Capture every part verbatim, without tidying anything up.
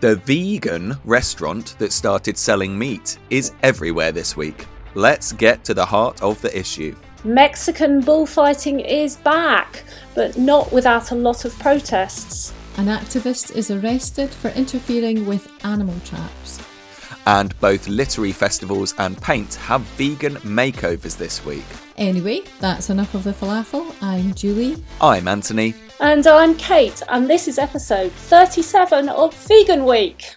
The vegan restaurant that started selling meat is everywhere this week. Let's get to the heart of the issue. Mexican bullfighting is back, but not without a lot of protests. An activist is arrested for interfering with animal traps. And both literary festivals and paint have vegan makeovers this week. Anyway, that's enough of the falafel. I'm Julie. I'm Anthony. And I'm Kate, and this is episode thirty-seven of Vegan Week.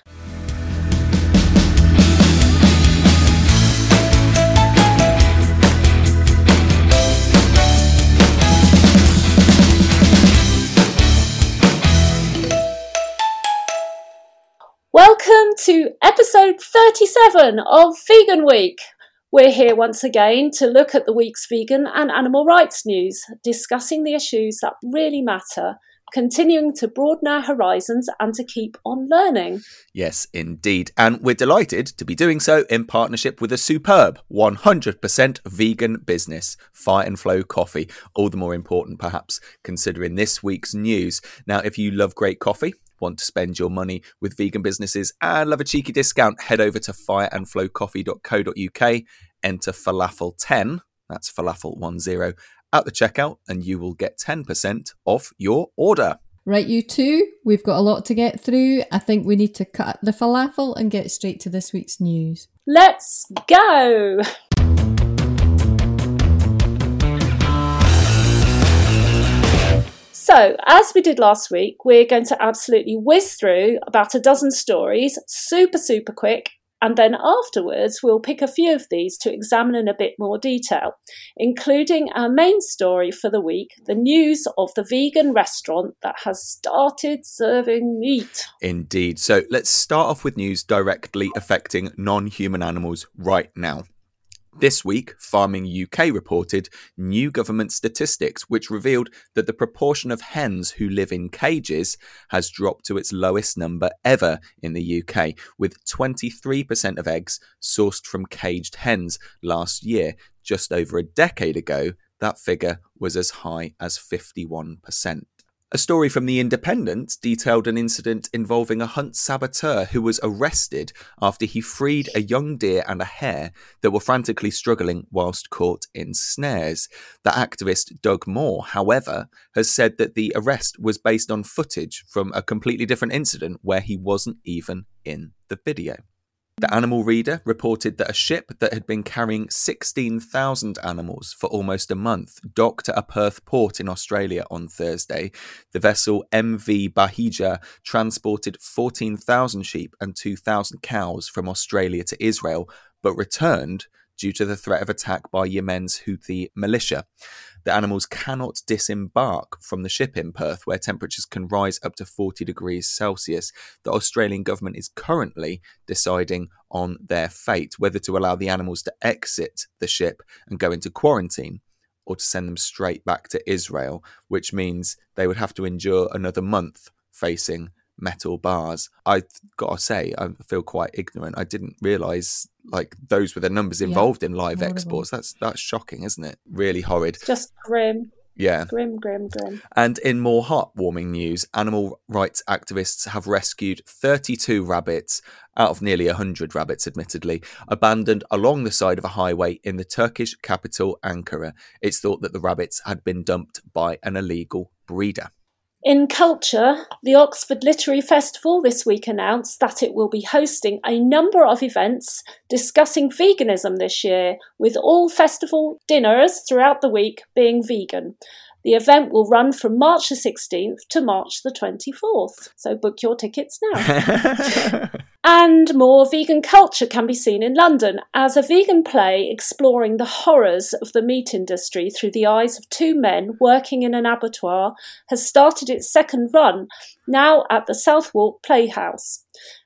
Welcome to episode thirty-seven of Vegan Week. We're here once again to look at the week's vegan and animal rights news, discussing the issues that really matter, continuing to broaden our horizons and to keep on learning. Yes, indeed. And we're delighted to be doing so in partnership with a superb one hundred percent vegan business, Fire and Flow Coffee. All the more important, perhaps, considering this week's news. Now, if you love great coffee, want to spend your money with vegan businesses and love a cheeky discount, head over to fire and flow coffee dot co dot uk, enter falafel ten, that's falafel ten, at the checkout, and you will get ten percent off your order. Right, you two, we've got a lot to get through. I think we need to cut the falafel and get straight to this week's news. Let's go! So, as we did last week, we're going to absolutely whiz through about a dozen stories, super, super quick, and then afterwards we'll pick a few of these to examine in a bit more detail, including our main story for the week, the news of the vegan restaurant that has started serving meat. Indeed. So, let's start off with news directly affecting non-human animals right now. This week, Farming U K reported new government statistics which revealed that the proportion of hens who live in cages has dropped to its lowest number ever in the U K, with twenty-three percent of eggs sourced from caged hens last year. Just over a decade ago, that figure was as high as fifty-one percent. A story from The Independent detailed an incident involving a hunt saboteur who was arrested after he freed a young deer and a hare that were frantically struggling whilst caught in snares. The activist Doug Moore, however, has said that the arrest was based on footage from a completely different incident where he wasn't even in the video. The Animal Reader reported that a ship that had been carrying sixteen thousand animals for almost a month docked at a Perth port in Australia on Thursday. The vessel M V Bahija transported fourteen thousand sheep and two thousand cows from Australia to Israel, but returned due to the threat of attack by Yemen's Houthi militia. The animals cannot disembark from the ship in Perth, where temperatures can rise up to forty degrees Celsius. The Australian government is currently deciding on their fate, whether to allow the animals to exit the ship and go into quarantine or to send them straight back to Israel, which means they would have to endure another month facing metal bars. I've got to say, I feel quite ignorant. I didn't realise like those were the numbers involved yeah, in live horrible. exports. That's that's shocking, isn't it? Really horrid. It's just grim. Yeah. Grim, grim, grim. And in more heartwarming news, animal rights activists have rescued thirty-two rabbits out of nearly one hundred rabbits, admittedly, abandoned along the side of a highway in the Turkish capital, Ankara. It's thought that the rabbits had been dumped by an illegal breeder. In culture, the Oxford Literary Festival this week announced that it will be hosting a number of events discussing veganism this year, with all festival dinners throughout the week being vegan. The event will run from March the sixteenth to March the twenty-fourth, so book your tickets now. And more vegan culture can be seen in London as a vegan play exploring the horrors of the meat industry through the eyes of two men working in an abattoir has started its second run, now at the Southwark Playhouse.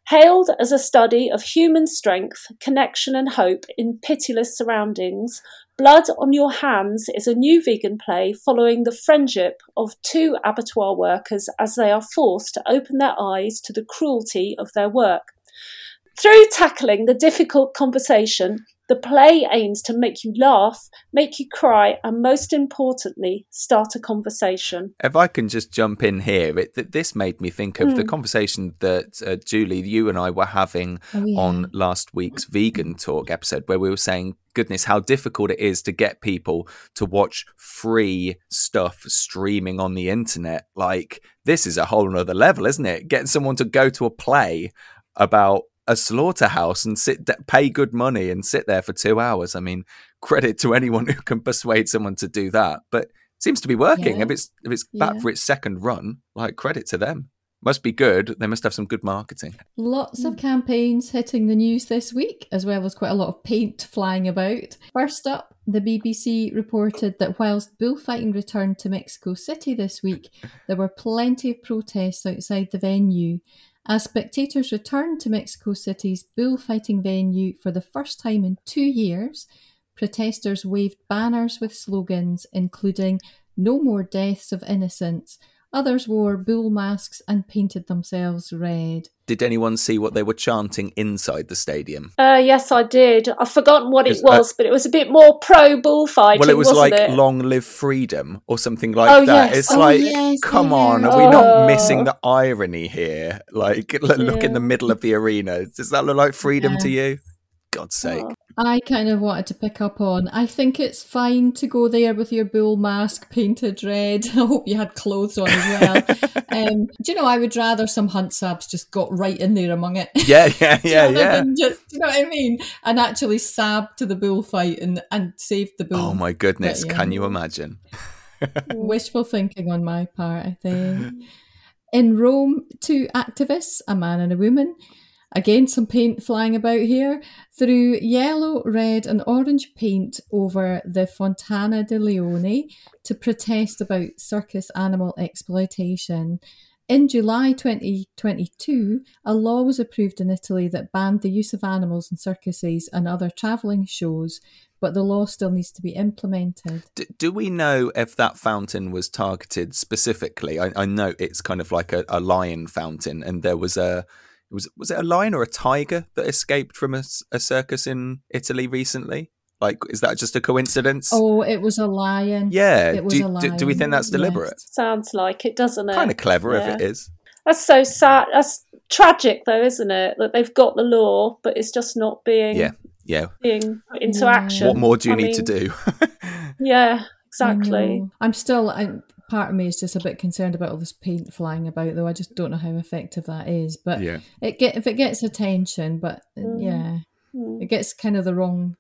Hailed as a study of human strength, connection and hope in pitiless surroundings, Blood on Your Hands is a new vegan play following the friendship of two abattoir workers as they are forced to open their eyes to the cruelty of their work. Through tackling the difficult conversation The play aims to make you laugh, make you cry, and most importantly, start a conversation. If I can just jump in here, it, this made me think of mm. the conversation that, uh, Julie, you and I were having oh, yeah. on last week's Vegan Talk episode, where we were saying, goodness, how difficult it is to get people to watch free stuff streaming on the internet. Like, this is a whole nother level, isn't it? Getting someone to go to a play about a slaughterhouse and sit de- pay good money and sit there for two hours. I mean, credit to anyone who can persuade someone to do that. But it seems to be working. Yeah. If it's if it's back yeah. for its second run, like, credit to them. Must be good. They must have some good marketing. Lots of campaigns hitting the news this week, as well as quite a lot of paint flying about. First up, the B B C reported that whilst bullfighting returned to Mexico City this week, there were plenty of protests outside the venue, as spectators returned to Mexico City's bullfighting venue for the first time in two years, protesters waved banners with slogans including "No more deaths of innocents." Others wore bull masks and painted themselves red. Did anyone see what they were chanting inside the stadium? Uh, yes, I did. I've forgotten what it was, uh, but it was a bit more pro-bullfighting, Well, it was wasn't like it? Long live freedom or something like oh, that. Yes. It's oh, like, yes, come yeah. on, are we oh. not missing the irony here? Like, yeah. look in the middle of the arena. Does that look like freedom yeah. to you? God's sake. Oh. I kind of wanted to pick up on, I think it's fine to go there with your bull mask painted red. I hope you had clothes on as well. um, do you know, I would rather some huntsabs just got right in there among it. Yeah, yeah, yeah, yeah. Just, you know what I mean? And actually sabbed to the bullfight and, and saved the bull. Oh my goodness, but, yeah. can you imagine? Wishful thinking on my part, I think. In Rome, two activists, a man and a woman, again, some paint flying about here, threw yellow, red and orange paint over the Fontana de Leone to protest about circus animal exploitation. In July twenty twenty-two, a law was approved in Italy that banned the use of animals in circuses and other travelling shows, but the law still needs to be implemented. Do, do we know if that fountain was targeted specifically? I, I know it's kind of like a, a lion fountain, and there was a... Was, was it a lion or a tiger that escaped from a, a circus in Italy recently? Like, is that just a coincidence? Oh, it was a lion. Yeah. It was do, a lion. Do, do we think that's deliberate? Yes. Sounds like it, doesn't it? Kind of clever yeah. if it is. That's so sad. That's tragic, though, isn't it? That they've got the law, but it's just not being, yeah. Yeah. being put into yeah. action. What more do you I need mean, to do? yeah, exactly. No. I'm still... I'm, Part of me is just a bit concerned about all this paint flying about, though. I just don't know how effective that is. But yeah. it get, if it gets attention, but mm. yeah, mm. it gets kind of the wrong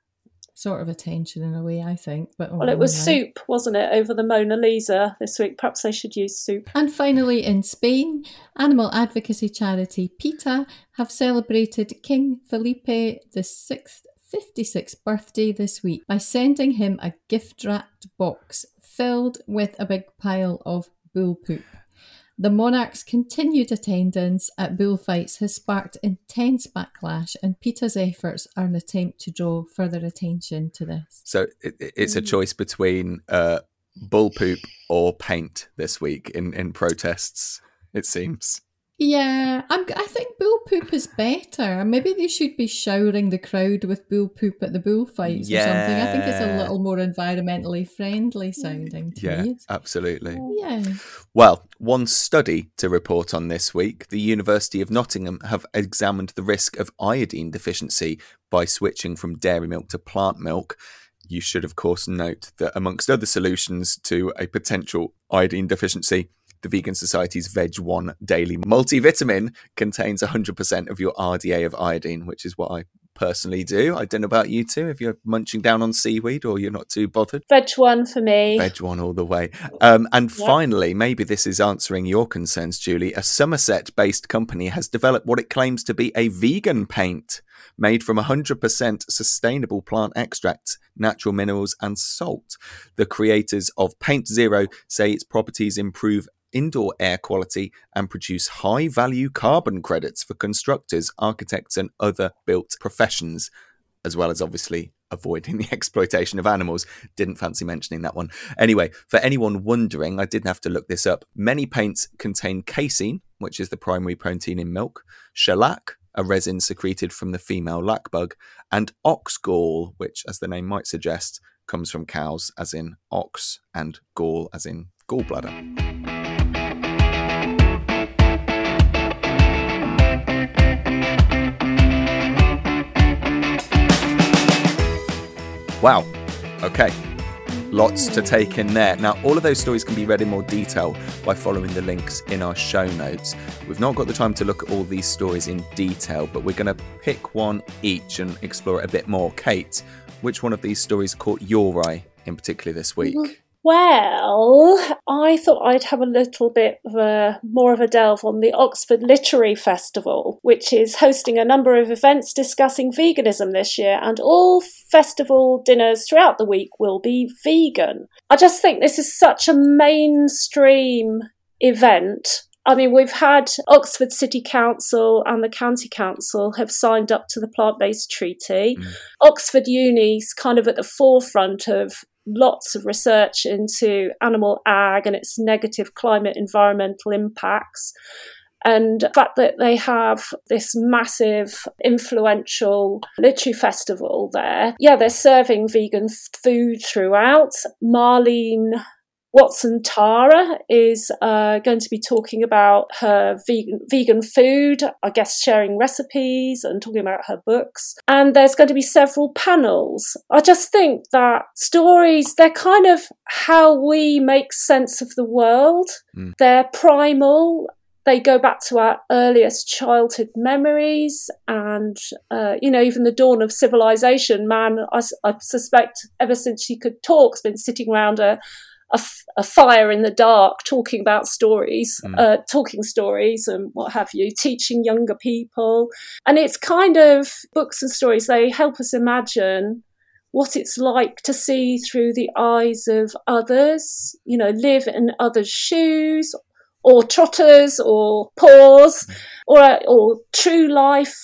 sort of attention in a way, I think. But well, it was right. soup, wasn't it, over the Mona Lisa this week? Perhaps they should use soup. And finally, in Spain, animal advocacy charity PETA have celebrated King Felipe the sixth fifty-sixth birthday this week by sending him a gift-wrapped box filled with a big pile of bull poop. The monarch's continued attendance at bullfights has sparked intense backlash, and PETA's efforts are an attempt to draw further attention to this. So it, it's a choice between uh, bull poop or paint this week in, in protests, it seems. Yeah, I'm, I think bull poop is better. Maybe they should be showering the crowd with bull poop at the bullfights yeah. or something. I think it's a little more environmentally friendly sounding to yeah, me. Yeah, absolutely. Yeah. Well, one study to report on this week. The University of Nottingham have examined the risk of iodine deficiency by switching from dairy milk to plant milk. You should, of course, note that amongst other solutions to a potential iodine deficiency, the Vegan Society's Veg one daily multivitamin contains one hundred percent of your R D A of iodine, which is what I personally do. I don't know about you two, if you're munching down on seaweed or you're not too bothered. Veg one for me. Veg one all the way. Um, and yep. finally, maybe this is answering your concerns, Julie. A Somerset-based company has developed what it claims to be a vegan paint made from one hundred percent sustainable plant extracts, natural minerals and salt. The creators of Paint Zero say its properties improve indoor air quality and produce high-value carbon credits for constructors, architects and other built professions, as well as obviously avoiding the exploitation of animals. Didn't fancy mentioning that one. Anyway, for anyone wondering, I didn't have to look this up. Many paints contain casein, which is the primary protein in milk, shellac, a resin secreted from the female lackbug, and ox gall, which, as the name might suggest, comes from cows as in ox and gall as in gallbladder. Wow. Okay. Lots to take in there. Now, all of those stories can be read in more detail by following the links in our show notes. We've not got the time to look at all these stories in detail, but we're going to pick one each and explore it a bit more. Kate, which one of these stories caught your eye in particular this week? Well, I thought I'd have a little bit of a, more of a delve on the Oxford Literary Festival, which is hosting a number of events discussing veganism this year, and all festival dinners throughout the week will be vegan. I just think this is such a mainstream event. I mean, we've had Oxford City Council and the County Council have signed up to the Plant-Based Treaty. Mm. Oxford Uni's kind of at the forefront of lots of research into animal ag and its negative climate environmental impacts. And the fact that they have this massive, influential literary festival there. Yeah, they're serving vegan food throughout. Marlene Watson Tara is uh, going to be talking about her vegan, vegan food, I guess sharing recipes and talking about her books. And there's going to be several panels. I just think that stories, they're kind of how we make sense of the world. Mm. They're primal. They go back to our earliest childhood memories and, uh, you know, even the dawn of civilization. Man, I, I suspect ever since she could talk, has been sitting around a A, f- a fire in the dark, talking about stories, mm. uh, talking stories and what have you, teaching younger people. And it's kind of books and stories, they help us imagine what it's like to see through the eyes of others, you know, live in others' shoes or trotters or paws mm. or, or true life,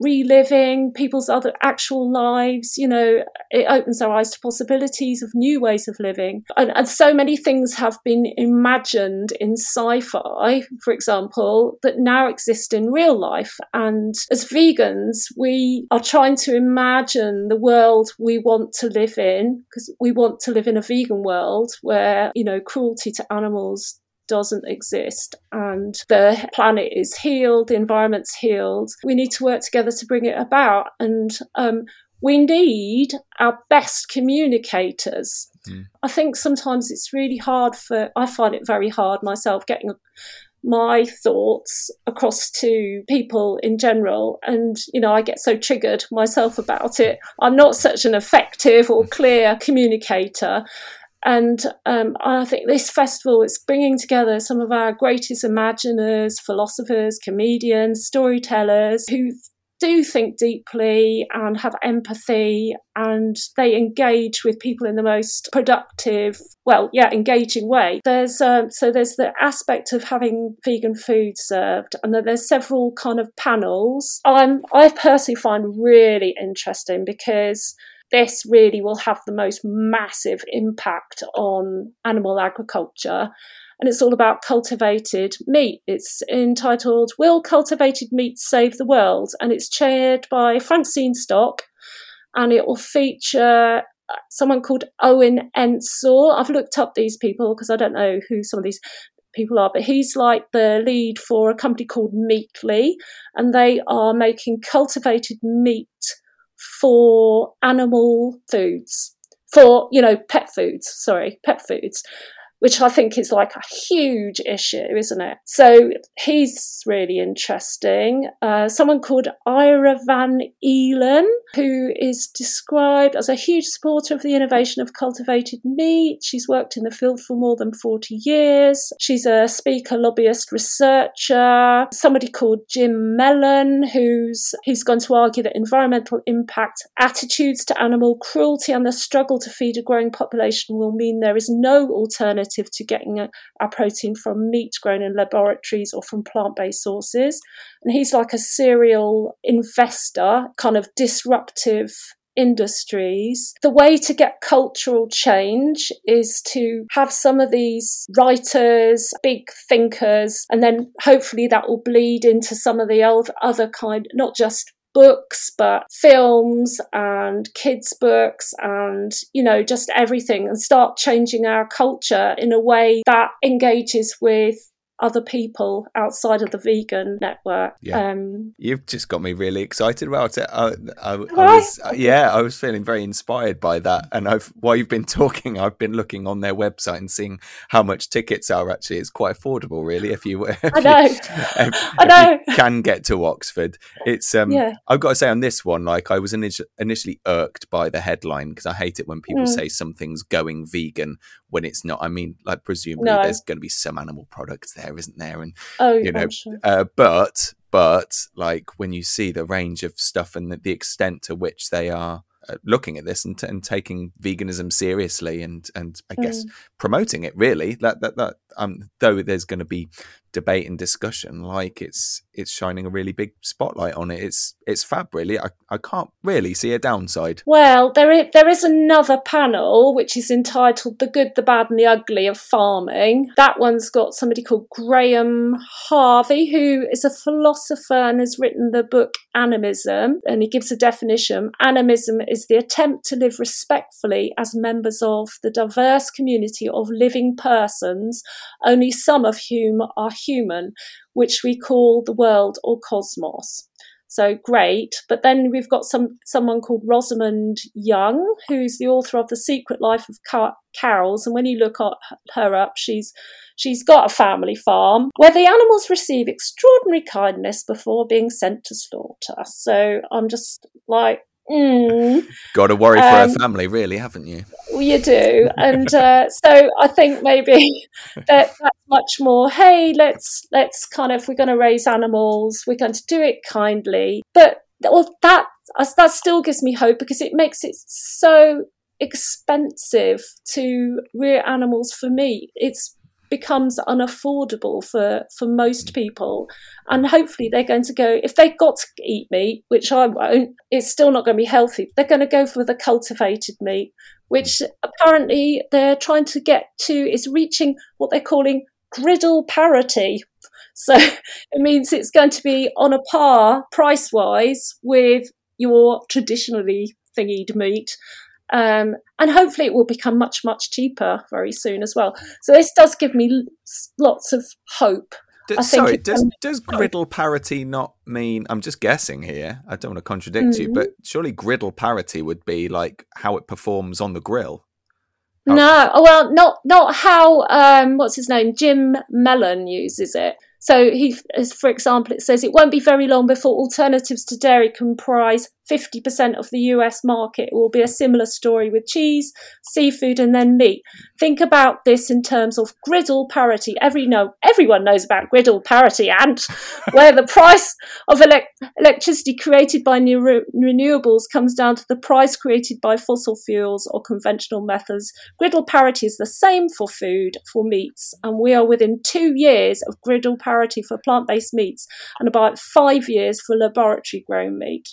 reliving people's other actual lives. You know, it opens our eyes to possibilities of new ways of living. And, and so many things have been imagined in sci-fi, for example, that now exist in real life. And as vegans, we are trying to imagine the world we want to live in, because we want to live in a vegan world where, you know, cruelty to animals doesn't exist and the planet is healed, the environment's healed. We need to work together to bring it about, and um, we need our best communicators. Mm. I think sometimes it's really hard for, I find it very hard myself getting my thoughts across to people in general, and you know, I get so triggered myself about it. I'm not such an effective or clear communicator. And um, I think this festival is bringing together some of our greatest imaginers, philosophers, comedians, storytellers who do think deeply and have empathy, and they engage with people in the most productive, well, yeah, engaging way. There's um, so there's the aspect of having vegan food served, and then there's several kind of panels. I'm I personally find really interesting because this really will have the most massive impact on animal agriculture. And it's all about cultivated meat. It's entitled, Will Cultivated Meat Save the World? And it's chaired by Francine Stock. And it will feature someone called Owen Ensor. I've looked up these people because I don't know who some of these people are, but he's like the lead for a company called Meatly. And they are making cultivated meat for animal foods, for, you know, pet foods, sorry, pet foods, which I think is like a huge issue, isn't it? So he's really interesting. Uh, someone called Ira Van Eelen, who is described as a huge supporter of the innovation of cultivated meat. She's worked in the field for more than forty years. She's a speaker, lobbyist, researcher. Somebody called Jim Mellon, who's he's going to argue that environmental impact, attitudes to animal cruelty, and the struggle to feed a growing population will mean there is no alternative to getting a, our protein from meat grown in laboratories or from plant-based sources. And he's like a serial investor, kind of disruptive industries. The way to get cultural change is to have some of these writers, big thinkers, and then hopefully that will bleed into some of the other kind, not just books, but films and kids' books and, you know, just everything, and start changing our culture in a way that engages with other people outside of the vegan network. Yeah. Um, You've just got me really excited about it. I, I, I was, yeah, I was feeling very inspired by that. And I've, while you've been talking, I've been looking on their website and seeing how much tickets are. Actually, it's quite affordable, really. If you, if I know, you, if, I know. If you can get to Oxford. It's. Um, yeah. I've got to say on this one, like I was init- initially irked by the headline because I hate it when people mm. say something's going vegan when it's not. I mean, like presumably no. there's going to be some animal products there. Isn't there? And oh, you know, sure. uh, but but like when you see the range of stuff and the, the extent to which they are uh, looking at this and, t- and taking veganism seriously and and I guess mm. promoting it, really, that that that um though there's going to be debate and discussion, like it's it's shining a really big spotlight on it. It's it's fab, really. I, I can't really see a downside. Well, there is there is another panel which is entitled "The Good, the Bad, and the Ugly of Farming." That one's got somebody called Graham Harvey, who is a philosopher and has written the book Animism, and he gives a definition: animism is the attempt to live respectfully as members of the diverse community of living persons, only some of whom are human, which we call the world or cosmos. So great. But then we've got some someone called Rosamund Young, who's the author of The Secret Life of Car- Cows. And when you look at her up, she's she's got a family farm where the animals receive extraordinary kindness before being sent to slaughter. So I'm just like, Mm. got to worry for um, her family, really, haven't you? You do. And uh, so I think maybe that, that's much more, hey, let's let's kind of, we're going to raise animals, we're going to do it kindly. But well, that that still gives me hope because it makes it so expensive to rear animals for meat. It's becomes unaffordable for, for most people, and hopefully they're going to go, if they've got to eat meat, which I won't, it's still not going to be healthy. They're going to go for the cultivated meat, which apparently they're trying to get to is reaching what they're calling griddle parity. So it means it's going to be on a par price-wise with your traditionally thingied meat. Um, and hopefully it will become much, much cheaper very soon as well. So this does give me lots of hope. D- I think sorry, does, can- does griddle parity not mean, I'm just guessing here, I don't want to contradict mm. you, but surely griddle parity would be like how it performs on the grill. How- no, well, not not how, um, what's his name, Jim Mellon uses it. So, he, for example, it says it won't be very long before alternatives to dairy comprise fifty percent of the U S market. It will be a similar story with cheese, seafood, and then meat. Think about this in terms of griddle parity. Every no, everyone knows about griddle parity, and where the price of elec- electricity created by new re- renewables comes down to the price created by fossil fuels or conventional methods. Griddle parity is the same for food, for meats, and we are within two years of griddle parity for plant-based meats and about five years for laboratory-grown meat.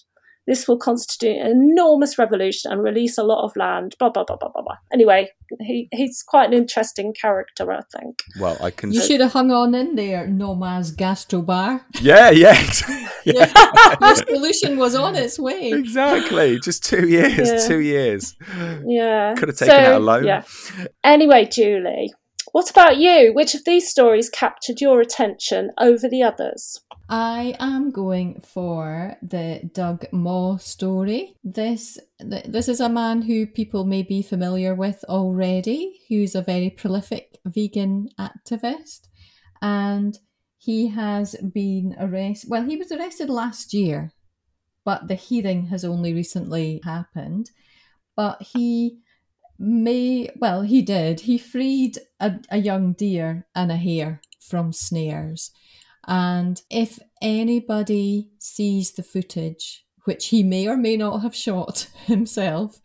This will constitute an enormous revolution and release a lot of land, blah, blah, blah, blah, blah, blah. Anyway, he, he's quite an interesting character, I think. Well, I can... You should have hung on in there, Nomas Gastrobar. Yeah, yeah. yeah. Your solution was on its way. Exactly. Just two years, yeah. two years. Yeah. Could have taken so, out a loan. Yeah. Anyway, Julie... What about you? Which of these stories captured your attention over the others? I am going for the Doug Moore story. This this is a man who people may be familiar with already, who's a very prolific vegan activist, and he has been arrested. Well, he was arrested last year, but the hearing has only recently happened. But he... May well, he did. He freed a, a young deer and a hare from snares. And if anybody sees the footage, which he may or may not have shot himself,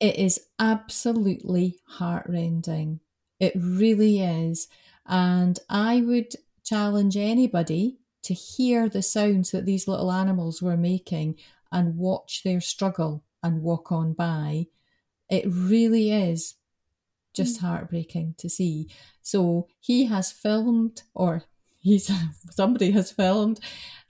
it is absolutely heartrending. It really is. And I would challenge anybody to hear the sounds that these little animals were making and watch their struggle and walk on by. It really is just heartbreaking to see. So he has filmed, or he's somebody has filmed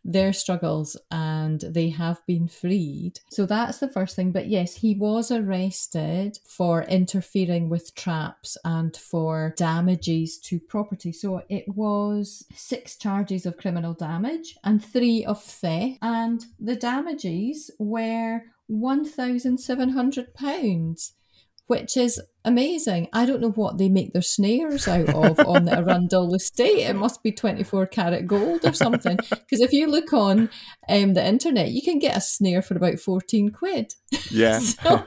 their struggles, and they have been freed. So that's the first thing. But yes, he was arrested for interfering with traps and for damages to property. So it was six charges of criminal damage and three of theft. And the damages were one thousand seven hundred pounds, which is amazing. I don't know what they make their snares out of on the Arundel estate. It must be twenty-four karat gold or something. Because if you look on um, the internet, you can get a snare for about fourteen quid. Yeah. So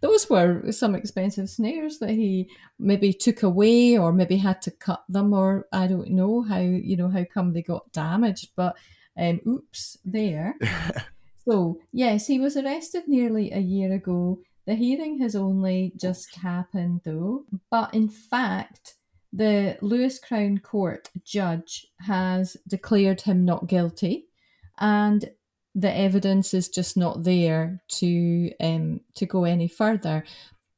those were some expensive snares that he maybe took away, or maybe had to cut them, or I don't know how, you know, how come they got damaged. But um, oops, there. So, yes, he was arrested nearly a year ago. The hearing has only just happened, though. But in fact, the Lewis Crown Court judge has declared him not guilty, and the evidence is just not there to um, to go any further.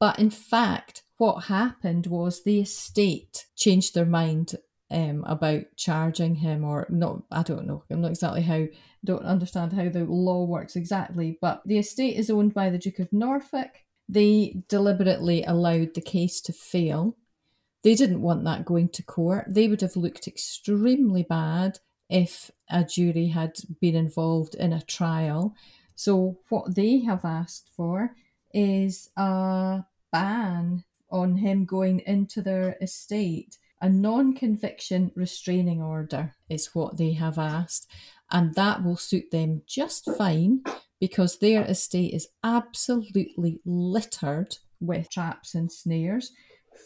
But in fact, what happened was the estate changed their mind um, about charging him, or not. I don't know. I'm not exactly how... don't understand how the law works exactly, but the estate is owned by the Duke of Norfolk. They deliberately allowed the case to fail. They didn't want that going to court. They would have looked extremely bad if a jury had been involved in a trial. So what they have asked for is a ban on him going into their estate. A non-conviction restraining order is what they have asked. And that will suit them just fine, because their estate is absolutely littered with traps and snares.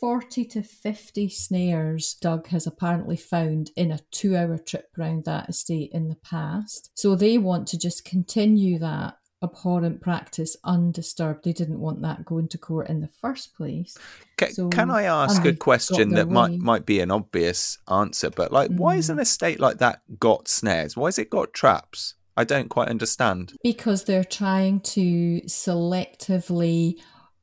forty to fifty snares Doug has apparently found in a two-hour trip round that estate in the past. So they want to just continue that abhorrent practice undisturbed. They didn't want that going to court in the first place. Can, so, can I ask a question that way. might might be an obvious answer, but like, mm. why is an estate like that got snares? Why has it got traps? I don't quite understand. Because they're trying to selectively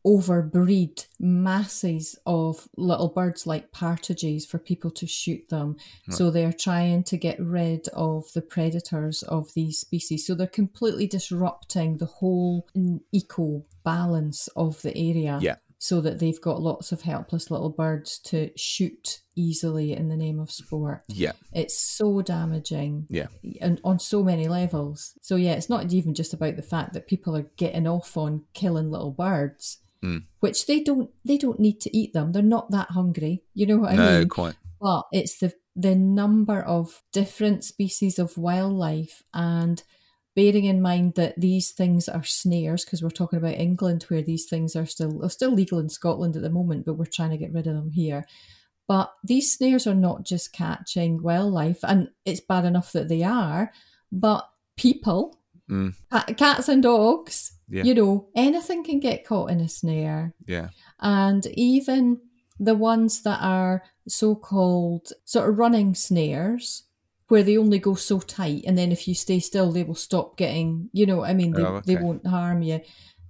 overbreed masses of little birds like partridges for people to shoot them. Right. So they're trying to get rid of the predators of these species. So they're completely disrupting the whole eco balance of the area. Yeah. So that they've got lots of helpless little birds to shoot easily in the name of sport. Yeah. It's so damaging. Yeah. And on so many levels. So yeah, it's not even just about the fact that people are getting off on killing little birds. Mm. Which they don't they don't need to eat them. They're not that hungry. You know what I no, mean? Quite. But it's the the number of different species of wildlife, and bearing in mind that these things are snares, because we're talking about England where these things are still still legal in Scotland at the moment, but we're trying to get rid of them here. But these snares are not just catching wildlife, and it's bad enough that they are, but people, mm. cats and dogs, yeah. you know, anything can get caught in a snare. Yeah. And even the ones that are so-called sort of running snares, where they only go so tight, and then if you stay still, they will stop getting, you know what I mean? They, oh, okay. they won't harm you.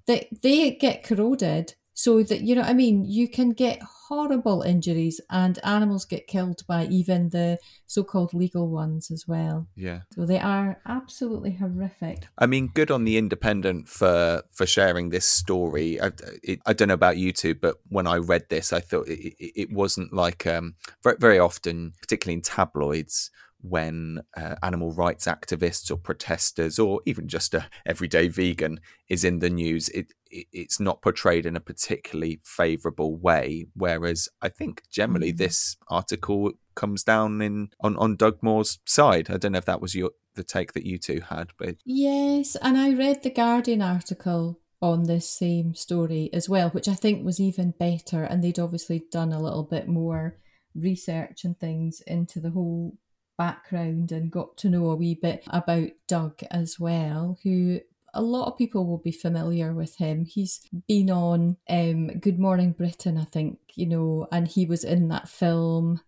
They, they get corroded, so that, you know what I mean? You can get horrible injuries, and animals get killed by even the so-called legal ones as well. Yeah. So they are absolutely horrific. I mean, good on The Independent for, for sharing this story. I, it, I don't know about you two, but when I read this, I thought it, it, it wasn't like, um, very, very often, particularly in tabloids, when uh, animal rights activists or protesters, or even just a everyday vegan, is in the news, it, it it's not portrayed in a particularly favourable way. Whereas I think generally this article comes down in on, on Doug Moore's side. I don't know if that was your the take that you two had, but yes, and I read the Guardian article on this same story as well, which I think was even better, and they'd obviously done a little bit more research and things into the whole background and got to know a wee bit about Doug as well, who a lot of people will be familiar with him. He's been on um, Good Morning Britain, I think, you know, and he was in that film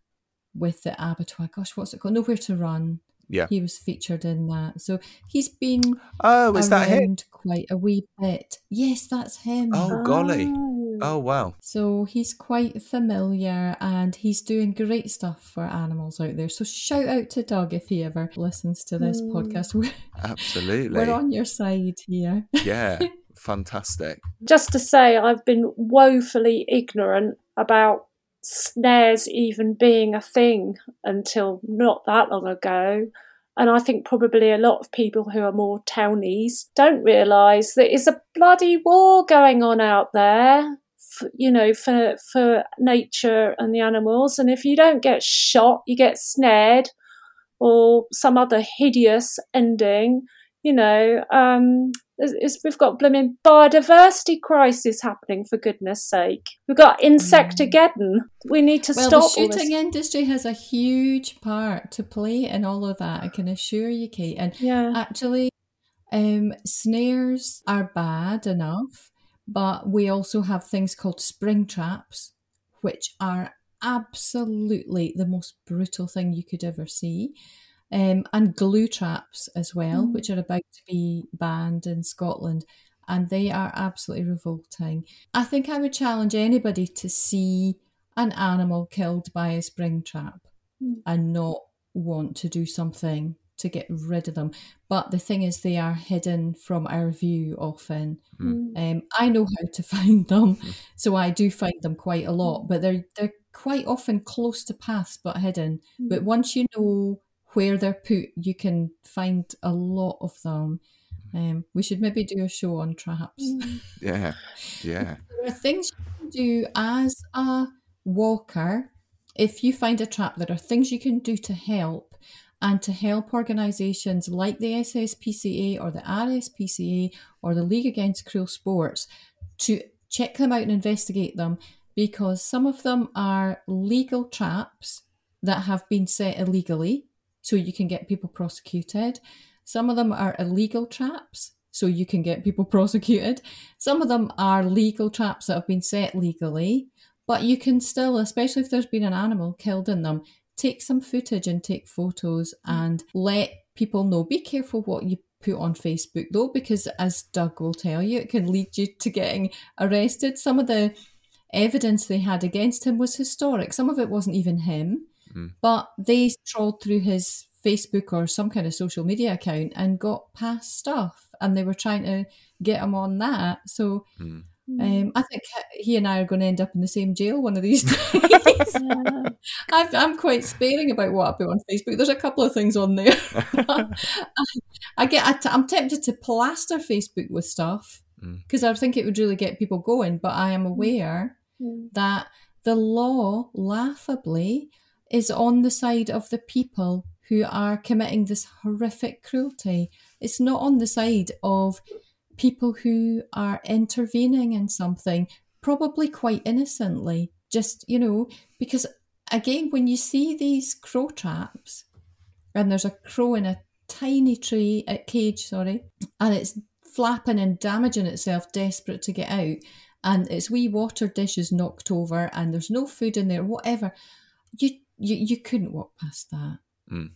with the abattoir. Gosh, what's it called? Nowhere to Run. Yeah, he was featured in that. So he's been oh, is that him? Quite a wee bit. Yes, that's him. Oh, oh golly. Oh, wow. So he's quite familiar and he's doing great stuff for animals out there. So shout out to Doug if he ever listens to this mm. podcast. We're, Absolutely. We're on your side here. Yeah, fantastic. Just to say, I've been woefully ignorant about snares even being a thing until not that long ago. And I think probably a lot of people who are more townies don't realise that it's a bloody war going on out there, for, you know, for for nature and the animals. And if you don't get shot, you get snared or some other hideous ending, you know. Um, it's, we've got blooming biodiversity crisis happening, for goodness sake. We've got insectageddon. We need to well, stop all this. Well, the shooting industry has a huge part to play in all of that, I can assure you, Kate. And yeah. actually, um, snares are bad enough, but we also have things called spring traps, which are absolutely the most brutal thing you could ever see. Um, and glue traps as well, mm. which are about to be banned in Scotland, and they are absolutely revolting. I think I would challenge anybody to see an animal killed by a spring trap mm. and not want to do something to get rid of them. But the thing is, they are hidden from our view often. Mm. Um, I know how to find them, so I do find them quite a lot, but they're they're quite often close to paths but hidden. Mm. But once you know where they're put, you can find a lot of them. Um, we should maybe do a show on traps. Yeah, yeah. There are things you can do as a walker. If you find a trap, there are things you can do to help, and to help organisations like the S S P C A or the R S P C A or the League Against Cruel Sports to check them out and investigate them, because some of them are legal traps that have been set illegally, so you can get people prosecuted. Some of them are illegal traps, so you can get people prosecuted. Some of them are legal traps that have been set legally, but you can still, especially if there's been an animal killed in them, take some footage and take photos and let people know. Be careful what you put on Facebook, though, because as Doug will tell you, it can lead you to getting arrested. Some of the evidence they had against him was historic. Some of it wasn't even him. But they trawled through his Facebook or some kind of social media account and got past stuff, and they were trying to get him on that. So mm. um, I think he and I are going to end up in the same jail one of these days. Yeah. I've, I'm quite sparing about what I put on Facebook. There's a couple of things on there. I get, I t- I'm tempted to plaster Facebook with stuff because mm. I think it would really get people going, but I am aware mm. that the law, laughably, is on the side of the people who are committing this horrific cruelty. It's not on the side of people who are intervening in something, probably quite innocently. Just, you know, because again, when you see these crow traps, and there's a crow in a tiny tree, a cage, sorry, and it's flapping and damaging itself, desperate to get out, and its wee water dish is knocked over, and there's no food in there, whatever, you You you couldn't walk past that. Mm.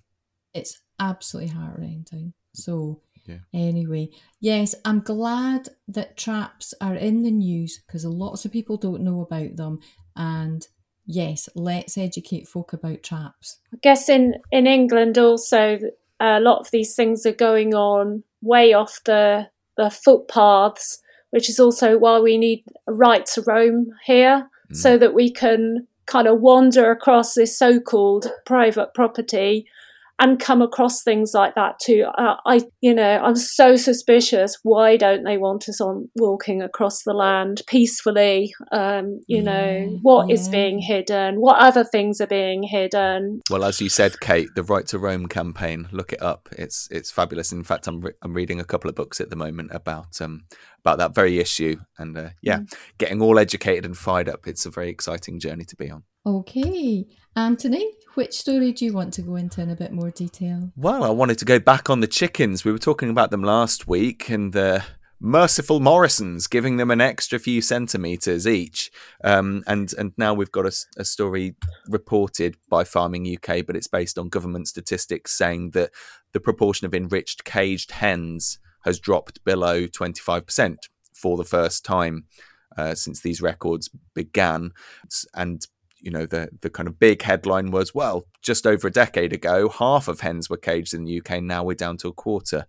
It's absolutely heart-rending. So yeah. anyway, yes, I'm glad that traps are in the news because lots of people don't know about them. And yes, let's educate folk about traps. I guess in, in England also, a lot of these things are going on way off the, the footpaths, which is also why we need a right to roam here mm. so that we can kind of wander across this so-called private property and come across things like that too. Uh, I, you know, I'm so suspicious. Why don't they want us on walking across the land peacefully? Um, you yeah, know, what yeah. is being hidden? What other things are being hidden? Well, as you said, Kate, the Right to Roam campaign. Look it up. It's it's fabulous. In fact, I'm re- I'm reading a couple of books at the moment about um about that very issue. And uh, yeah, mm. getting all educated and fired up. It's a very exciting journey to be on. Okay, Anthony, which story do you want to go into in a bit more detail? Well, I wanted to go back on the chickens. We were talking about them last week and the merciful Morrisons, giving them an extra few centimetres each. Um, and, and now we've got a, a story reported by Farming U K, but it's based on government statistics saying that the proportion of enriched caged hens has dropped below twenty-five percent for the first time uh, since these records began. And you know, the the kind of big headline was, well, just over a decade ago, half of hens were caged in the U K. Now we're down to a quarter.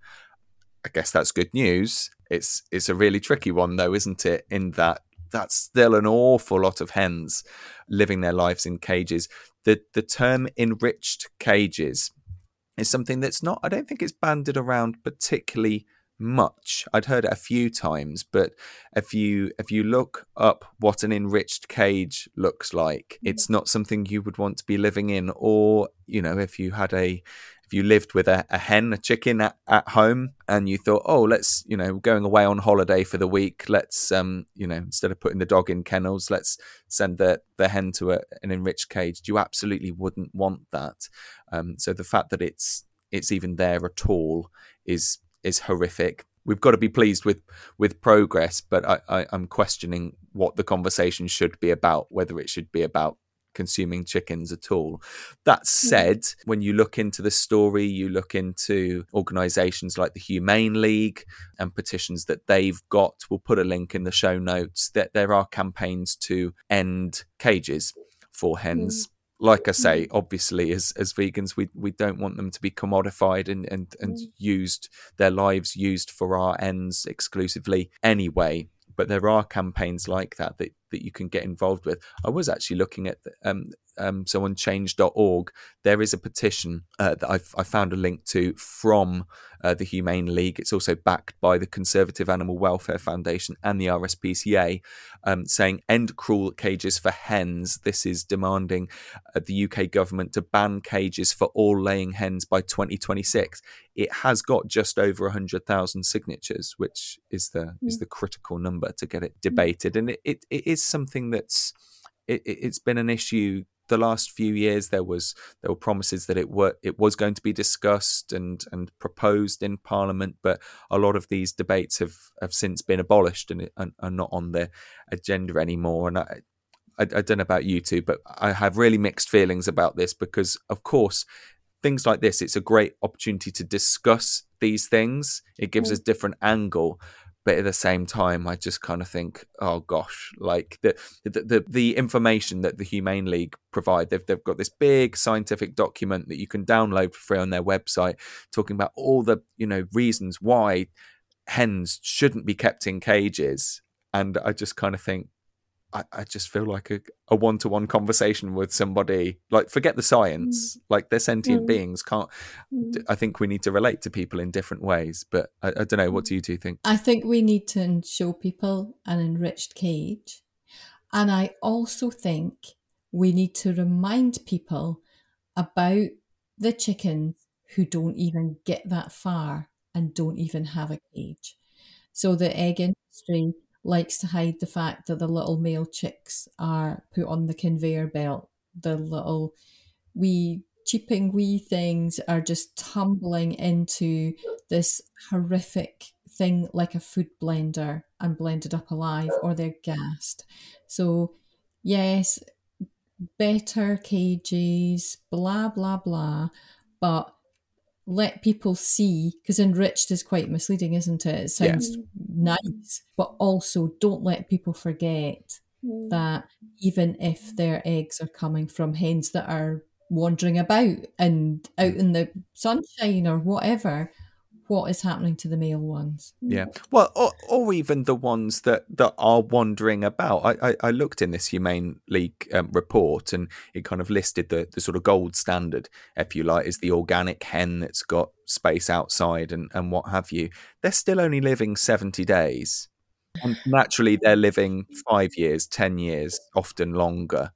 I guess that's good news. It's it's a really tricky one, though, isn't it? In that that's still an awful lot of hens living their lives in cages. The the term enriched cages is something that's not, I don't think it's banded around particularly much. I'd heard it a few times, but if you if you look up what an enriched cage looks like, it's not something you would want to be living in. Or, you know, if you had a if you lived with a, a hen, a chicken at, at home, and you thought, oh, let's, you know, going away on holiday for the week, let's um you know, instead of putting the dog in kennels, let's send the the hen to a, an enriched cage. You absolutely wouldn't want that. Um so the fact that it's it's even there at all is is horrific. We've got to be pleased with with progress, but I, I, I'm questioning what the conversation should be about, whether it should be about consuming chickens at all. That said, when you look into the story, you look into organisations like the Humane League and petitions that they've got. We'll put a link in the show notes that there are campaigns to end cages for hens. Mm. Like I say, obviously, as as vegans, we we don't want them to be commodified and, and, and used, their lives used for our ends exclusively anyway. But there are campaigns like that that, that you can get involved with. I was actually looking at, um, um, so on change dot org, there is a petition uh, that I've, I found a link to from uh, the Humane League. It's also backed by the Conservative Animal Welfare Foundation and the R S P C A, um, saying end cruel cages for hens. This is demanding uh, the U K government to ban cages for all laying hens by twenty twenty-six. It has got just over one hundred thousand signatures, which is the is the critical number to get it debated. And it, it, it is something that's it, it's been an issue the last few years. There was there were promises that it were it was going to be discussed and and proposed in Parliament, but a lot of these debates have have since been abolished and are not on the agenda anymore. And I, I I don't know about you two, but I have really mixed feelings about this, because of course things like this, it's a great opportunity to discuss these things. It gives us a different angle. But at the same time, I just kind of think, oh gosh, like the the the, the information that the Humane League provide, they've, they've got this big scientific document that you can download for free on their website, talking about all the, you know, reasons why hens shouldn't be kept in cages. And I just kind of think, I, I just feel like a, a one-to-one conversation with somebody, like forget the science, mm. like they're sentient mm. beings, can't, mm. I think we need to relate to people in different ways, but I, I don't know, what do you two think? I think we need to show people an enriched cage. And I also think we need to remind people about the chickens who don't even get that far and don't even have a cage. So the egg industry likes to hide the fact that the little male chicks are put on the conveyor belt. The little wee cheeping wee things are just tumbling into this horrific thing like a food blender and blended up alive, or they're gassed. So yes, better cages, blah, blah, blah, but let people see, because enriched is quite misleading, isn't it? It sounds yeah. nice, but also don't let people forget that even if their eggs are coming from hens that are wandering about and out in the sunshine or whatever, what is happening to the male ones? Yeah, well, or, or even the ones that, that are wandering about. I, I, I looked in this Humane League um, report, and it kind of listed the, the sort of gold standard, if you like, is the organic hen that's got space outside and, and what have you. They're still only living seventy days. And naturally, they're living five years, ten years, often longer.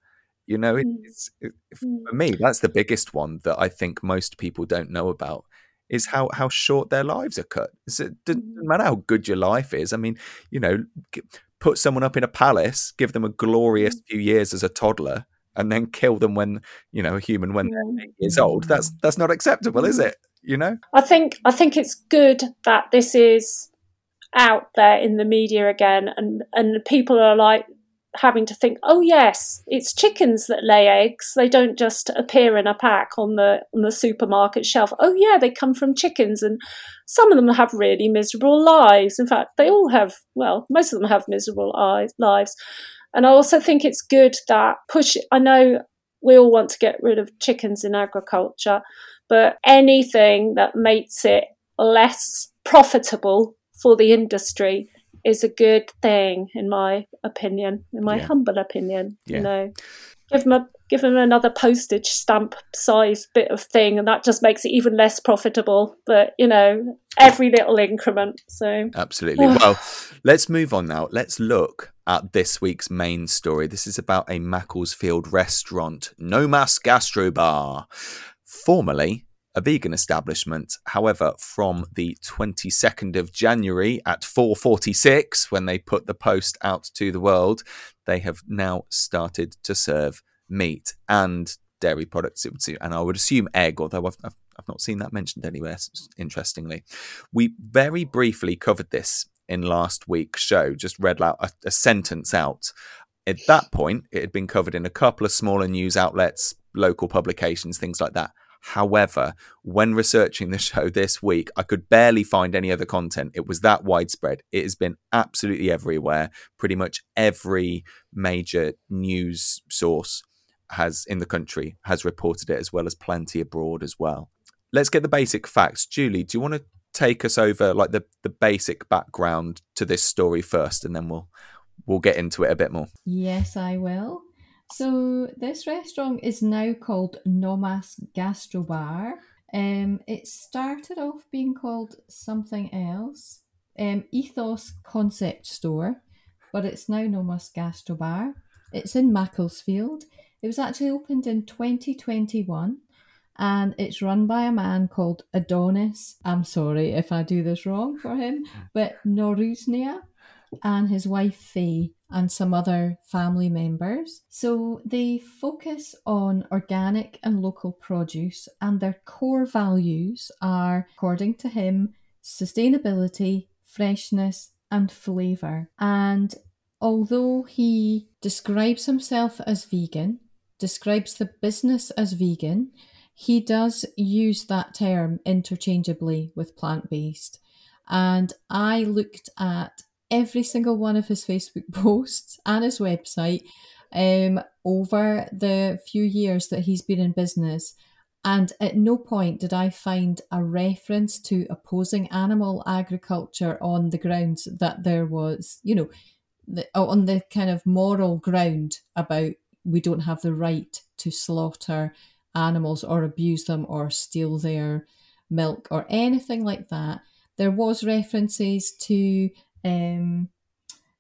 You know, it's, it, for me, that's the biggest one that I think most people don't know about. Is how, how short their lives are cut. So it doesn't matter how good your life is. I mean, you know, put someone up in a palace, give them a glorious few years as a toddler, and then kill them when, you know, a human when they're eight years old. That's that's not acceptable, is it? You know? I think I think it's good that this is out there in the media again, and, and people are like having to think, oh yes, it's chickens that lay eggs. They don't just appear in a pack on the on the supermarket shelf. Oh yeah, they come from chickens, and some of them have really miserable lives. In fact, they all have, well, most of them have miserable lives. And I also think it's good that push, I know we all want to get rid of chickens in agriculture, but anything that makes it less profitable for the industry is a good thing, in my opinion, in my yeah. humble opinion. Yeah. You know, give them a, give them another postage stamp size bit of thing, and that just makes it even less profitable. But you know, every little increment. So absolutely. Well, let's move on now. Let's look at this week's main story. This is about a Macclesfield restaurant, Nomas Gastrobar, formerly a vegan establishment. However, from the twenty-second of January at four forty-six, when they put the post out to the world, they have now started to serve meat and dairy products, it would seem, and I would assume egg, although I've, I've, I've not seen that mentioned anywhere, interestingly. We very briefly covered this in last week's show, just read out a, a sentence out. At that point, it had been covered in a couple of smaller news outlets, local publications, things like that. However, when researching the show this week, I could barely find any other content. It was that widespread. It has been absolutely everywhere. Pretty much every major news source has in the country has reported it, as well as plenty abroad as well. Let's get the basic facts. Julie, do you want to take us over like the, the basic background to this story first, and then we'll we'll get into it a bit more? Yes, I will. So this restaurant is now called Nomas Gastrobar. Um, it started off being called something else, um, Ethos Concept Store, but it's now Nomas Gastrobar. It's in Macclesfield. It was actually opened in twenty twenty-one, and it's run by a man called Adonis, I'm sorry if I do this wrong for him, but Noruznia, and his wife Faye, and some other family members. So they focus on organic and local produce, and their core values are, according to him, sustainability, freshness and flavour. And although he describes himself as vegan, describes the business as vegan, he does use that term interchangeably with plant-based. And I looked at every single one of his Facebook posts and his website um, over the few years that he's been in business, and at no point did I find a reference to opposing animal agriculture on the grounds that there was, you know, the, on the kind of moral ground about we don't have the right to slaughter animals or abuse them or steal their milk or anything like that. There was references to Um,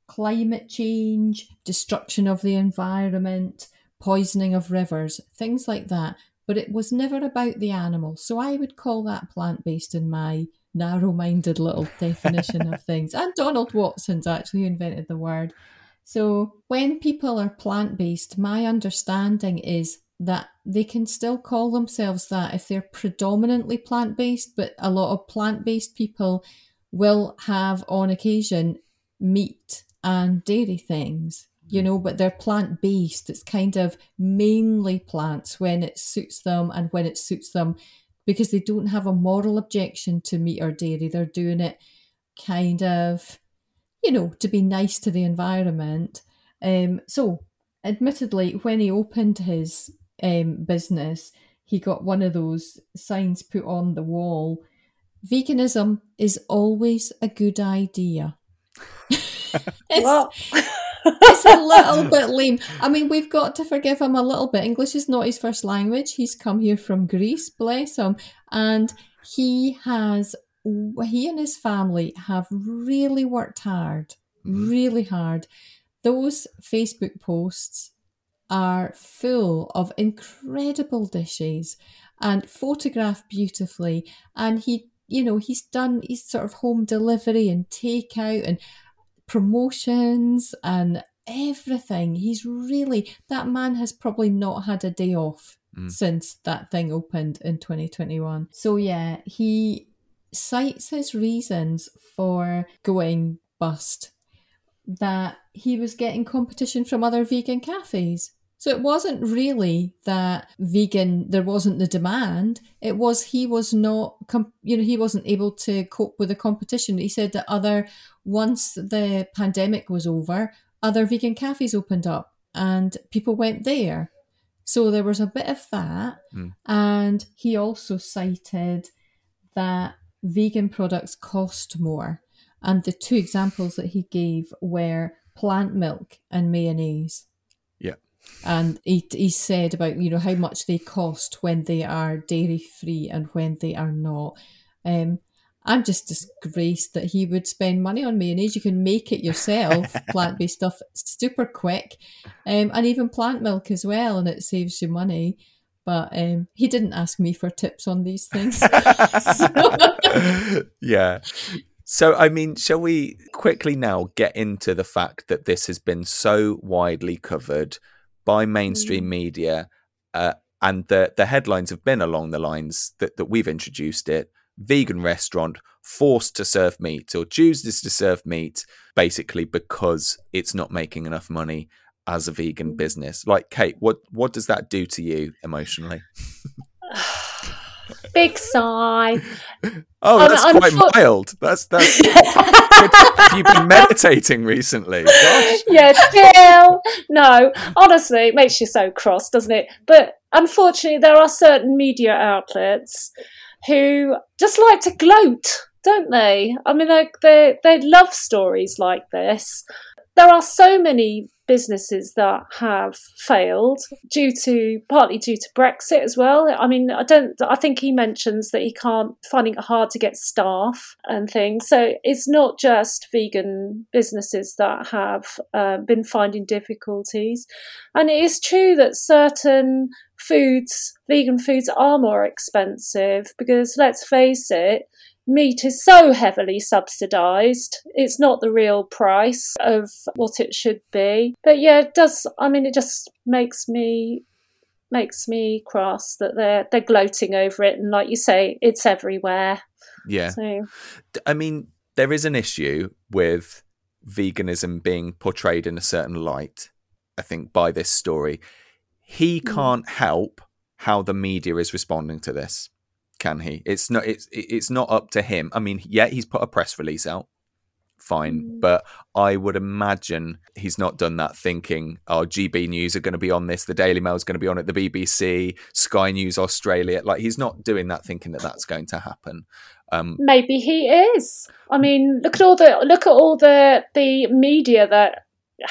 climate change, destruction of the environment, poisoning of rivers, things like that. But it was never about the animal. So I would call that plant-based in my narrow-minded little definition of things. And Donald Watson's actually invented the word. So when people are plant-based, my understanding is that they can still call themselves that if they're predominantly plant-based, but a lot of plant-based people will have on occasion meat and dairy things, you know, but they're plant-based. It's kind of mainly plants when it suits them, and when it suits them because they don't have a moral objection to meat or dairy. They're doing it kind of, you know, to be nice to the environment. Um, so admittedly, when he opened his um, business, he got one of those signs put on the wall: veganism is always a good idea. it's, it's a little bit lame. I mean, we've got to forgive him a little bit. English is not his first language. He's come here from Greece, bless him. And he has, he and his family have really worked hard, really hard. Those Facebook posts are full of incredible dishes and photographed beautifully. And he, you know, he's done he's sort of home delivery and takeout and promotions and everything. He's really, that man has probably not had a day off mm. since that thing opened in twenty twenty-one. So yeah, he cites his reasons for going bust, that he was getting competition from other vegan cafes. So it wasn't really that vegan, there wasn't the demand. It was he was not, you know, he wasn't able to cope with the competition. He said that other, once the pandemic was over, other vegan cafes opened up and people went there. So there was a bit of that. Mm. And he also cited that vegan products cost more. And the two examples that he gave were plant milk and mayonnaise. Yeah. And he he said about, you know, how much they cost when they are dairy-free and when they are not. Um, I'm just disgraced that he would spend money on mayonnaise. You can make it yourself, plant-based stuff, super quick. Um, and even plant milk as well, and it saves you money. But um, he didn't ask me for tips on these things. so. Yeah. So, I mean, shall we quickly now get into the fact that this has been so widely covered by mainstream media, uh, and the, the headlines have been along the lines that, that we've introduced it. Vegan restaurant forced to serve meat, or chooses to serve meat, basically because it's not making enough money as a vegan business. Like, Kate, what, what does that do to you emotionally? Big sigh. Oh, um, that's I'm quite sure... mild. That's that's. You've been meditating recently. Gosh. Yeah, chill. No, honestly, it makes you so cross, doesn't it? But unfortunately, there are certain media outlets who just like to gloat, don't they? I mean, they they they love stories like this. There are so many businesses that have failed due to partly due to Brexit as well. I mean, I don't. I think he mentions that he can't finding it hard to get staff and things. So it's not just vegan businesses that have uh, been finding difficulties, and it is true that certain foods, vegan foods, are more expensive because, let's face it, meat is so heavily subsidised. It's not the real price of what it should be. But yeah, it does. I mean, it just makes me makes me cross that they're they're gloating over it, and like you say, it's everywhere. Yeah. So. I mean, there is an issue with veganism being portrayed in a certain light, I think, by this story. He can't help how the media is responding to this. Can he? It's not. It's it's not up to him. I mean, yeah, he's put a press release out, fine, mm. but I would imagine he's not done that thinking, "Oh, G B News are going to be on this, the Daily Mail is going to be on it, the B B C, Sky News Australia." Like, he's not doing that thinking that that's going to happen. Um, Maybe he is. I mean, look at all the look at all the the media that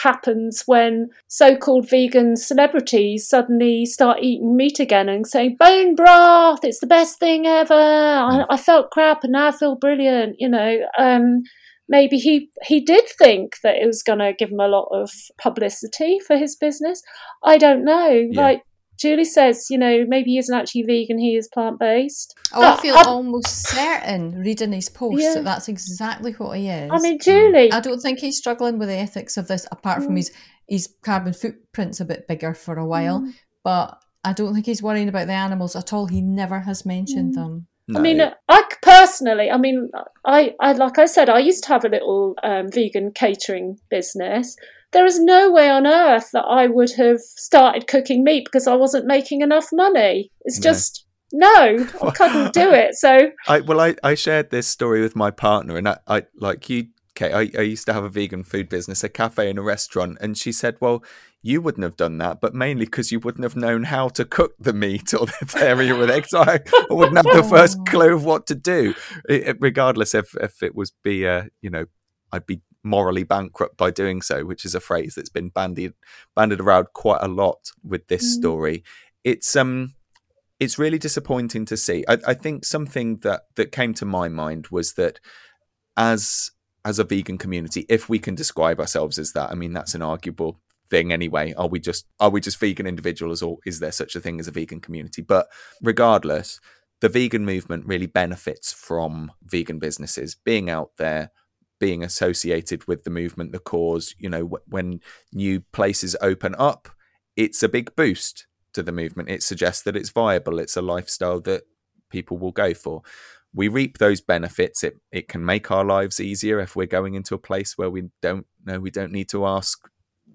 happens when so-called vegan celebrities suddenly start eating meat again and saying, bone broth, it's the best thing ever, I, I felt crap and now I feel brilliant, you know. Um, maybe he, he did think that it was going to give him a lot of publicity for his business. I don't know. Yeah. Like Julie says, you know, maybe he isn't actually vegan, he is plant-based. Oh, but I feel I'm, almost certain, reading his posts, yeah. that that's exactly what he is. I mean, Julie... I don't think he's struggling with the ethics of this, apart mm. from his, his carbon footprint's a bit bigger for a while, mm. but I don't think he's worrying about the animals at all. He never has mentioned mm. them. No. I mean, I personally, I mean, I, I like I said, I used to have a little um, vegan catering business. There is no way on earth that I would have started cooking meat because I wasn't making enough money. It's no. just, no, I couldn't do it. So, I, well, I, I shared this story with my partner, and I, I like you, Kate, I, I used to have a vegan food business, a cafe and a restaurant, and she said, well, you wouldn't have done that, but mainly because you wouldn't have known how to cook the meat or the dairy with eggs. I wouldn't have the first clue of what to do, it, it, regardless if, if it was be, uh, you know, I'd be morally bankrupt by doing so, which is a phrase that's been bandied banded around quite a lot with this mm. story. It's um, it's really disappointing to see. I, I think something that, that came to my mind was that as as a vegan community, if we can describe ourselves as that, I mean, that's an arguable thing anyway. Are we just are we just vegan individuals, or is there such a thing as a vegan community? But regardless, the vegan movement really benefits from vegan businesses being out there, being associated with the movement, the cause. You know, when new places open up, it's a big boost to the movement. It suggests that it's viable, it's a lifestyle that people will go for. we reap those benefits. It it can make our lives easier if we're going into a place where we don't know, we don't need to ask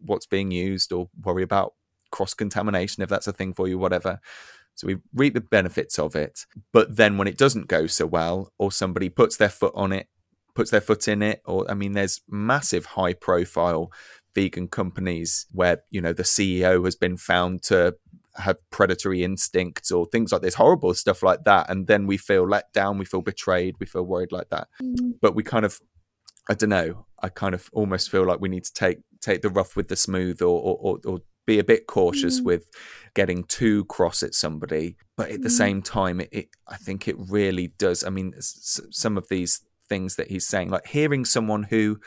what's being used or worry about cross-contamination, if that's a thing for you, whatever. So we reap the benefits of it. But then when it doesn't go so well, or somebody puts their foot on it, puts their foot in it, or, I mean, there's massive high-profile vegan companies where, you know, the C E O has been found to have predatory instincts or things like this, horrible stuff like that. And then we feel let down, we feel betrayed, we feel worried like that. But we kind of, I don't know, I kind of almost feel like we need to take take the rough with the smooth, or or, or, or be a bit cautious mm. with getting too cross at somebody. But at the mm. same time, it, it I think it really does. I mean, s- some of these things that he's saying, like hearing someone who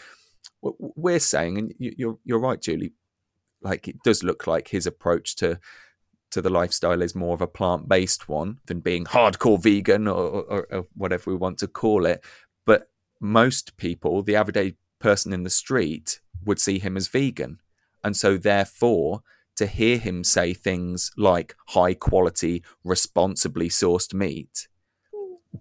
we're saying, and you, you're you're right, Julie, like it does look like his approach to to the lifestyle is more of a plant-based one than being hardcore vegan, or, or, or whatever we want to call it. But most people, the everyday person in the street, would see him as vegan. And so therefore, to hear him say things like high quality, responsibly sourced meat,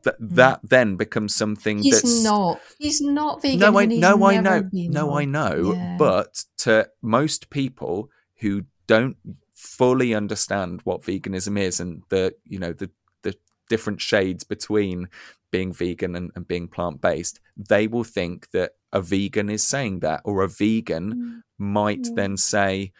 th- that then becomes something he's that's... not. He's not vegan. No, I, no, I know. No, I know. Yeah. But to most people who don't fully understand what veganism is, and the, you know, the, the different shades between being vegan and, and being plant-based, they will think that a vegan is saying that, or a vegan mm. might yeah. then say,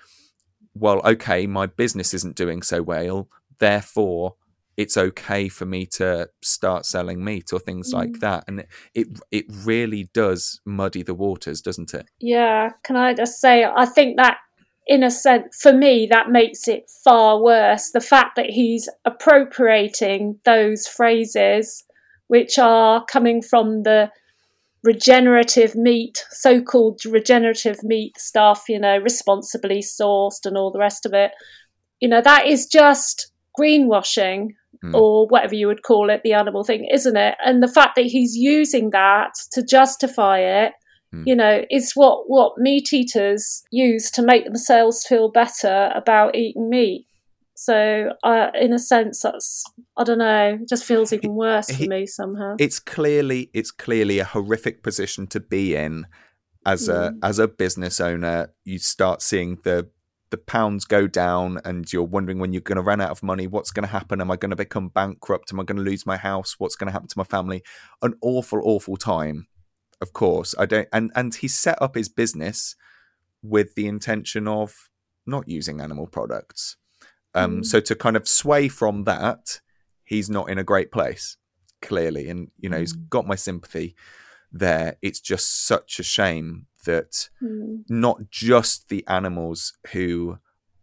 well, okay, my business isn't doing so well, therefore it's okay for me to start selling meat, or things mm. like that. And it it really does muddy the waters, doesn't it? Yeah. Can I just say, I think that, in a sense, for me, that makes it far worse. The fact that he's appropriating those phrases, which are coming from the regenerative meat, so-called regenerative meat stuff, you know, responsibly sourced and all the rest of it. You know, that is just greenwashing, mm. or whatever you would call it, the animal thing, isn't it? And the fact that he's using that to justify it, you know, it's what, what meat eaters use to make themselves feel better about eating meat. So, uh, in a sense, that's, I don't know, it just feels even worse it, for it, me somehow. It's clearly it's clearly a horrific position to be in as mm. a as a business owner. You start seeing the the pounds go down, and you're wondering when you're going to run out of money. What's going to happen? Am I going to become bankrupt? Am I going to lose my house? What's going to happen to my family? An awful, awful time. Of course, I don't. And, and he set up his business with the intention of not using animal products. Um, mm. So to kind of sway from that, he's not in a great place, clearly. And, you know, mm. he's got my sympathy there. It's just such a shame that mm. not just the animals who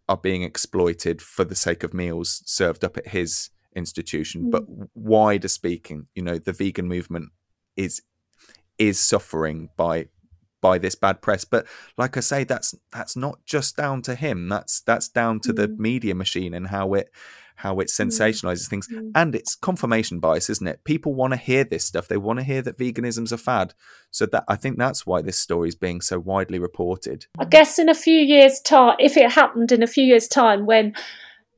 are being exploited for the sake of meals served up at his institution, mm. but wider speaking, you know, the vegan movement is is suffering by by this bad press. But like I say, that's that's not just down to him. That's that's down to mm. the media machine and how it how it sensationalizes mm. things. Mm. And it's confirmation bias, isn't it? People want to hear this stuff. They want to hear that veganism's a fad. So that I think that's why this story is being so widely reported. I guess in a few years' time, if it happened in a few years' time when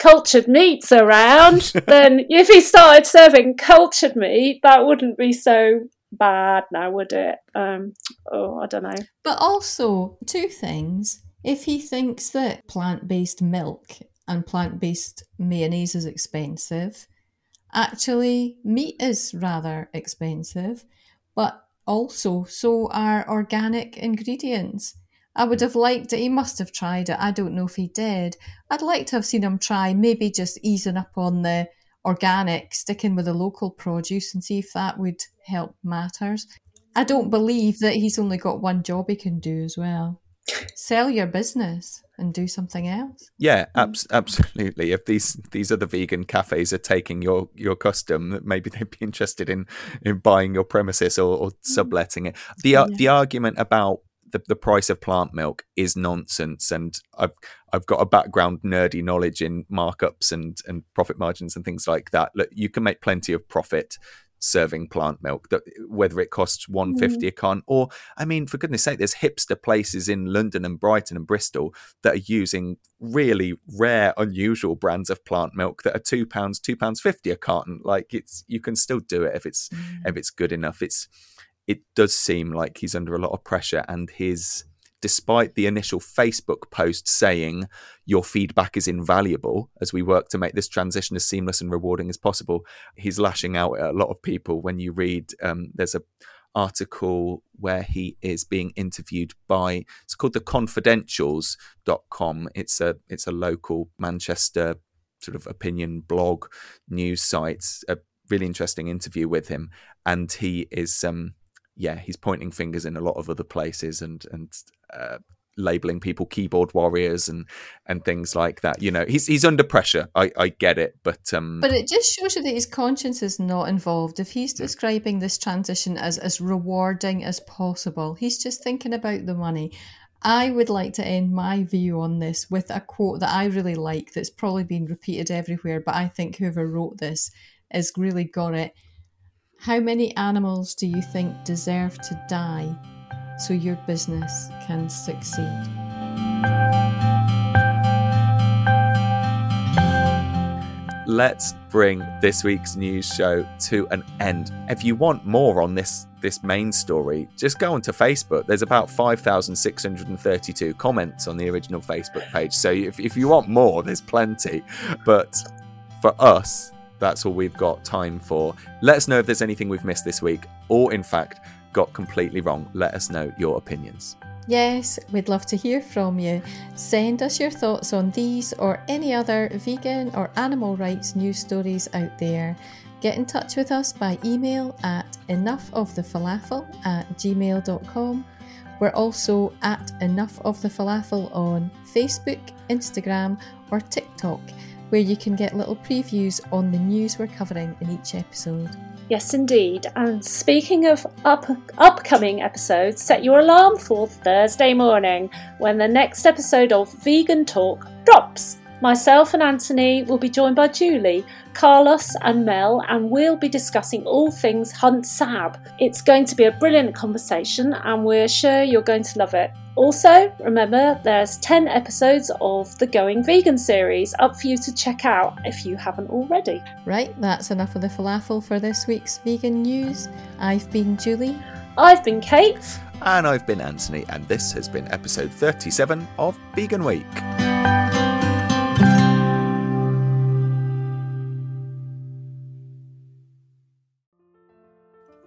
cultured meat's around, then if he started serving cultured meat, that wouldn't be so bad now, would it? Um oh, I don't know. But also, two things. If he thinks that plant-based milk and plant-based mayonnaise is expensive, actually meat is rather expensive, but also so are organic ingredients. I would have liked it. He must have tried it. I don't know if he did. I'd like to have seen him try maybe just easing up on the organic, sticking with the local produce, and see if that would help matters. I don't believe that he's only got one job he can do as well. Sell your business and do something else. Yeah, ab- absolutely. If these these other vegan cafes are taking your your custom, maybe they'd be interested in, in buying your premises or, or subletting it. The yeah. the argument about The, the price of plant milk is nonsense, and I've I've got a background, nerdy knowledge in markups and and profit margins and things like that. Look, you can make plenty of profit serving plant milk, that whether it costs one fifty mm. a carton, or I mean, for goodness sake, there's hipster places in London and Brighton and Bristol that are using really rare, unusual brands of plant milk that are two pounds, two pounds fifty a carton. Like, it's, you can still do it if it's mm. if it's good enough. It's it does seem like he's under a lot of pressure, and his, despite the initial Facebook post saying your feedback is invaluable as we work to make this transition as seamless and rewarding as possible, he's lashing out at a lot of people. When you read, um, there's a article where he is being interviewed by, it's called the confidentials dot com. It's a, it's a local Manchester sort of opinion blog news site, a really interesting interview with him. And he is, um, yeah, he's pointing fingers in a lot of other places and and uh, labeling people keyboard warriors and and things like that. You know, he's he's under pressure. I, I get it, but um, but it just shows you that his conscience is not involved. If he's describing this transition as as rewarding as possible, he's just thinking about the money. I would like to end my view on this with a quote that I really like, that's probably been repeated everywhere, but I think whoever wrote this has really got it. How many animals do you think deserve to die so your business can succeed? Let's bring this week's news show to an end. If you want more on this, this main story, just go onto Facebook. There's about five thousand six hundred thirty-two comments on the original Facebook page. So if, if you want more, there's plenty. But for us, that's all we've got time for. Let us know if there's anything we've missed this week, or in fact, got completely wrong. Let us know your opinions. Yes, we'd love to hear from you. Send us your thoughts on these or any other vegan or animal rights news stories out there. Get in touch with us by email at enough of the falafel at gmail dot com. We're also at Enough of the Falafel on Facebook, Instagram, or TikTok, where you can get little previews on the news we're covering in each episode. Yes, indeed. And speaking of up, upcoming episodes, set your alarm for Thursday morning when the next episode of Vegan Talk drops. Myself and Anthony will be joined by Julie, Carlos and Mel, and we'll be discussing all things Hunt Sab. It's going to be a brilliant conversation and we're sure you're going to love it. Also, remember, there's ten episodes of the Going Vegan series up for you to check out if you haven't already. Right, that's enough of the falafel for this week's vegan news. I've been Julie. I've been Kate. And I've been Anthony, and this has been episode thirty-seven of Vegan Week.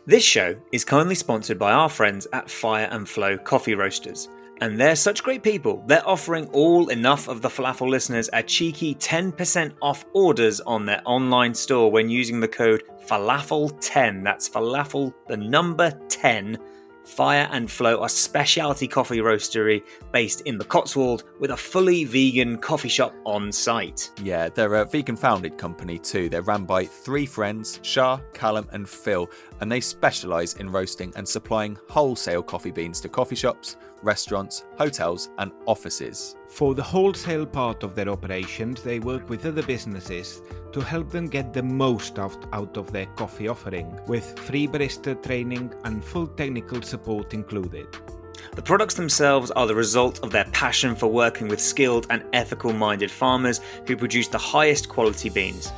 This show is kindly sponsored by our friends at Fire and Flow Coffee Roasters. And they're such great people. They're offering all Enough of the Falafel listeners a cheeky ten percent off orders on their online store when using the code falafel ten. That's falafel, the number ten. Fire and Flow are specialty coffee roastery based in the Cotswold with a fully vegan coffee shop on site. Yeah, they're a vegan founded company too. They're ran by three friends, Shah, Callum and Phil, and they specialise in roasting and supplying wholesale coffee beans to coffee shops, restaurants, hotels and offices. For the wholesale part of their operations, they work with other businesses to help them get the most out, out of their coffee offering, with free barista training and full technical support included. The products themselves are the result of their passion for working with skilled and ethical-minded farmers who produce the highest quality beans.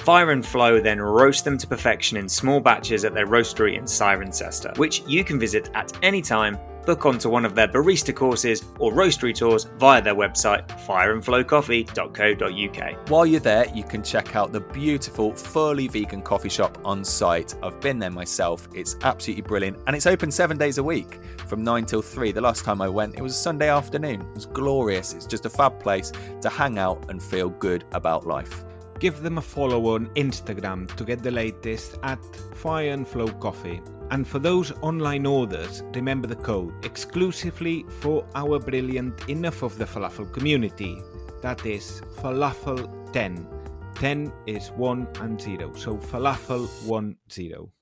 Fire and Flow then roast them to perfection in small batches at their roastery in Cirencester, which you can visit at any time. Book onto one of their barista courses or roastery tours via their website, fire and flow coffee dot co dot uk. While you're there, you can check out the beautiful, fully vegan coffee shop on site. I've been there myself. It's absolutely brilliant. And it's open seven days a week from nine till three. The last time I went, it was a Sunday afternoon. It was glorious. It's just a fab place to hang out and feel good about life. Give them a follow on Instagram to get the latest at Fire and Flow Coffee. And for those online orders, remember the code exclusively for our brilliant Enough of the Falafel community. That is falafel ten. ten is one and zero, so falafel ten.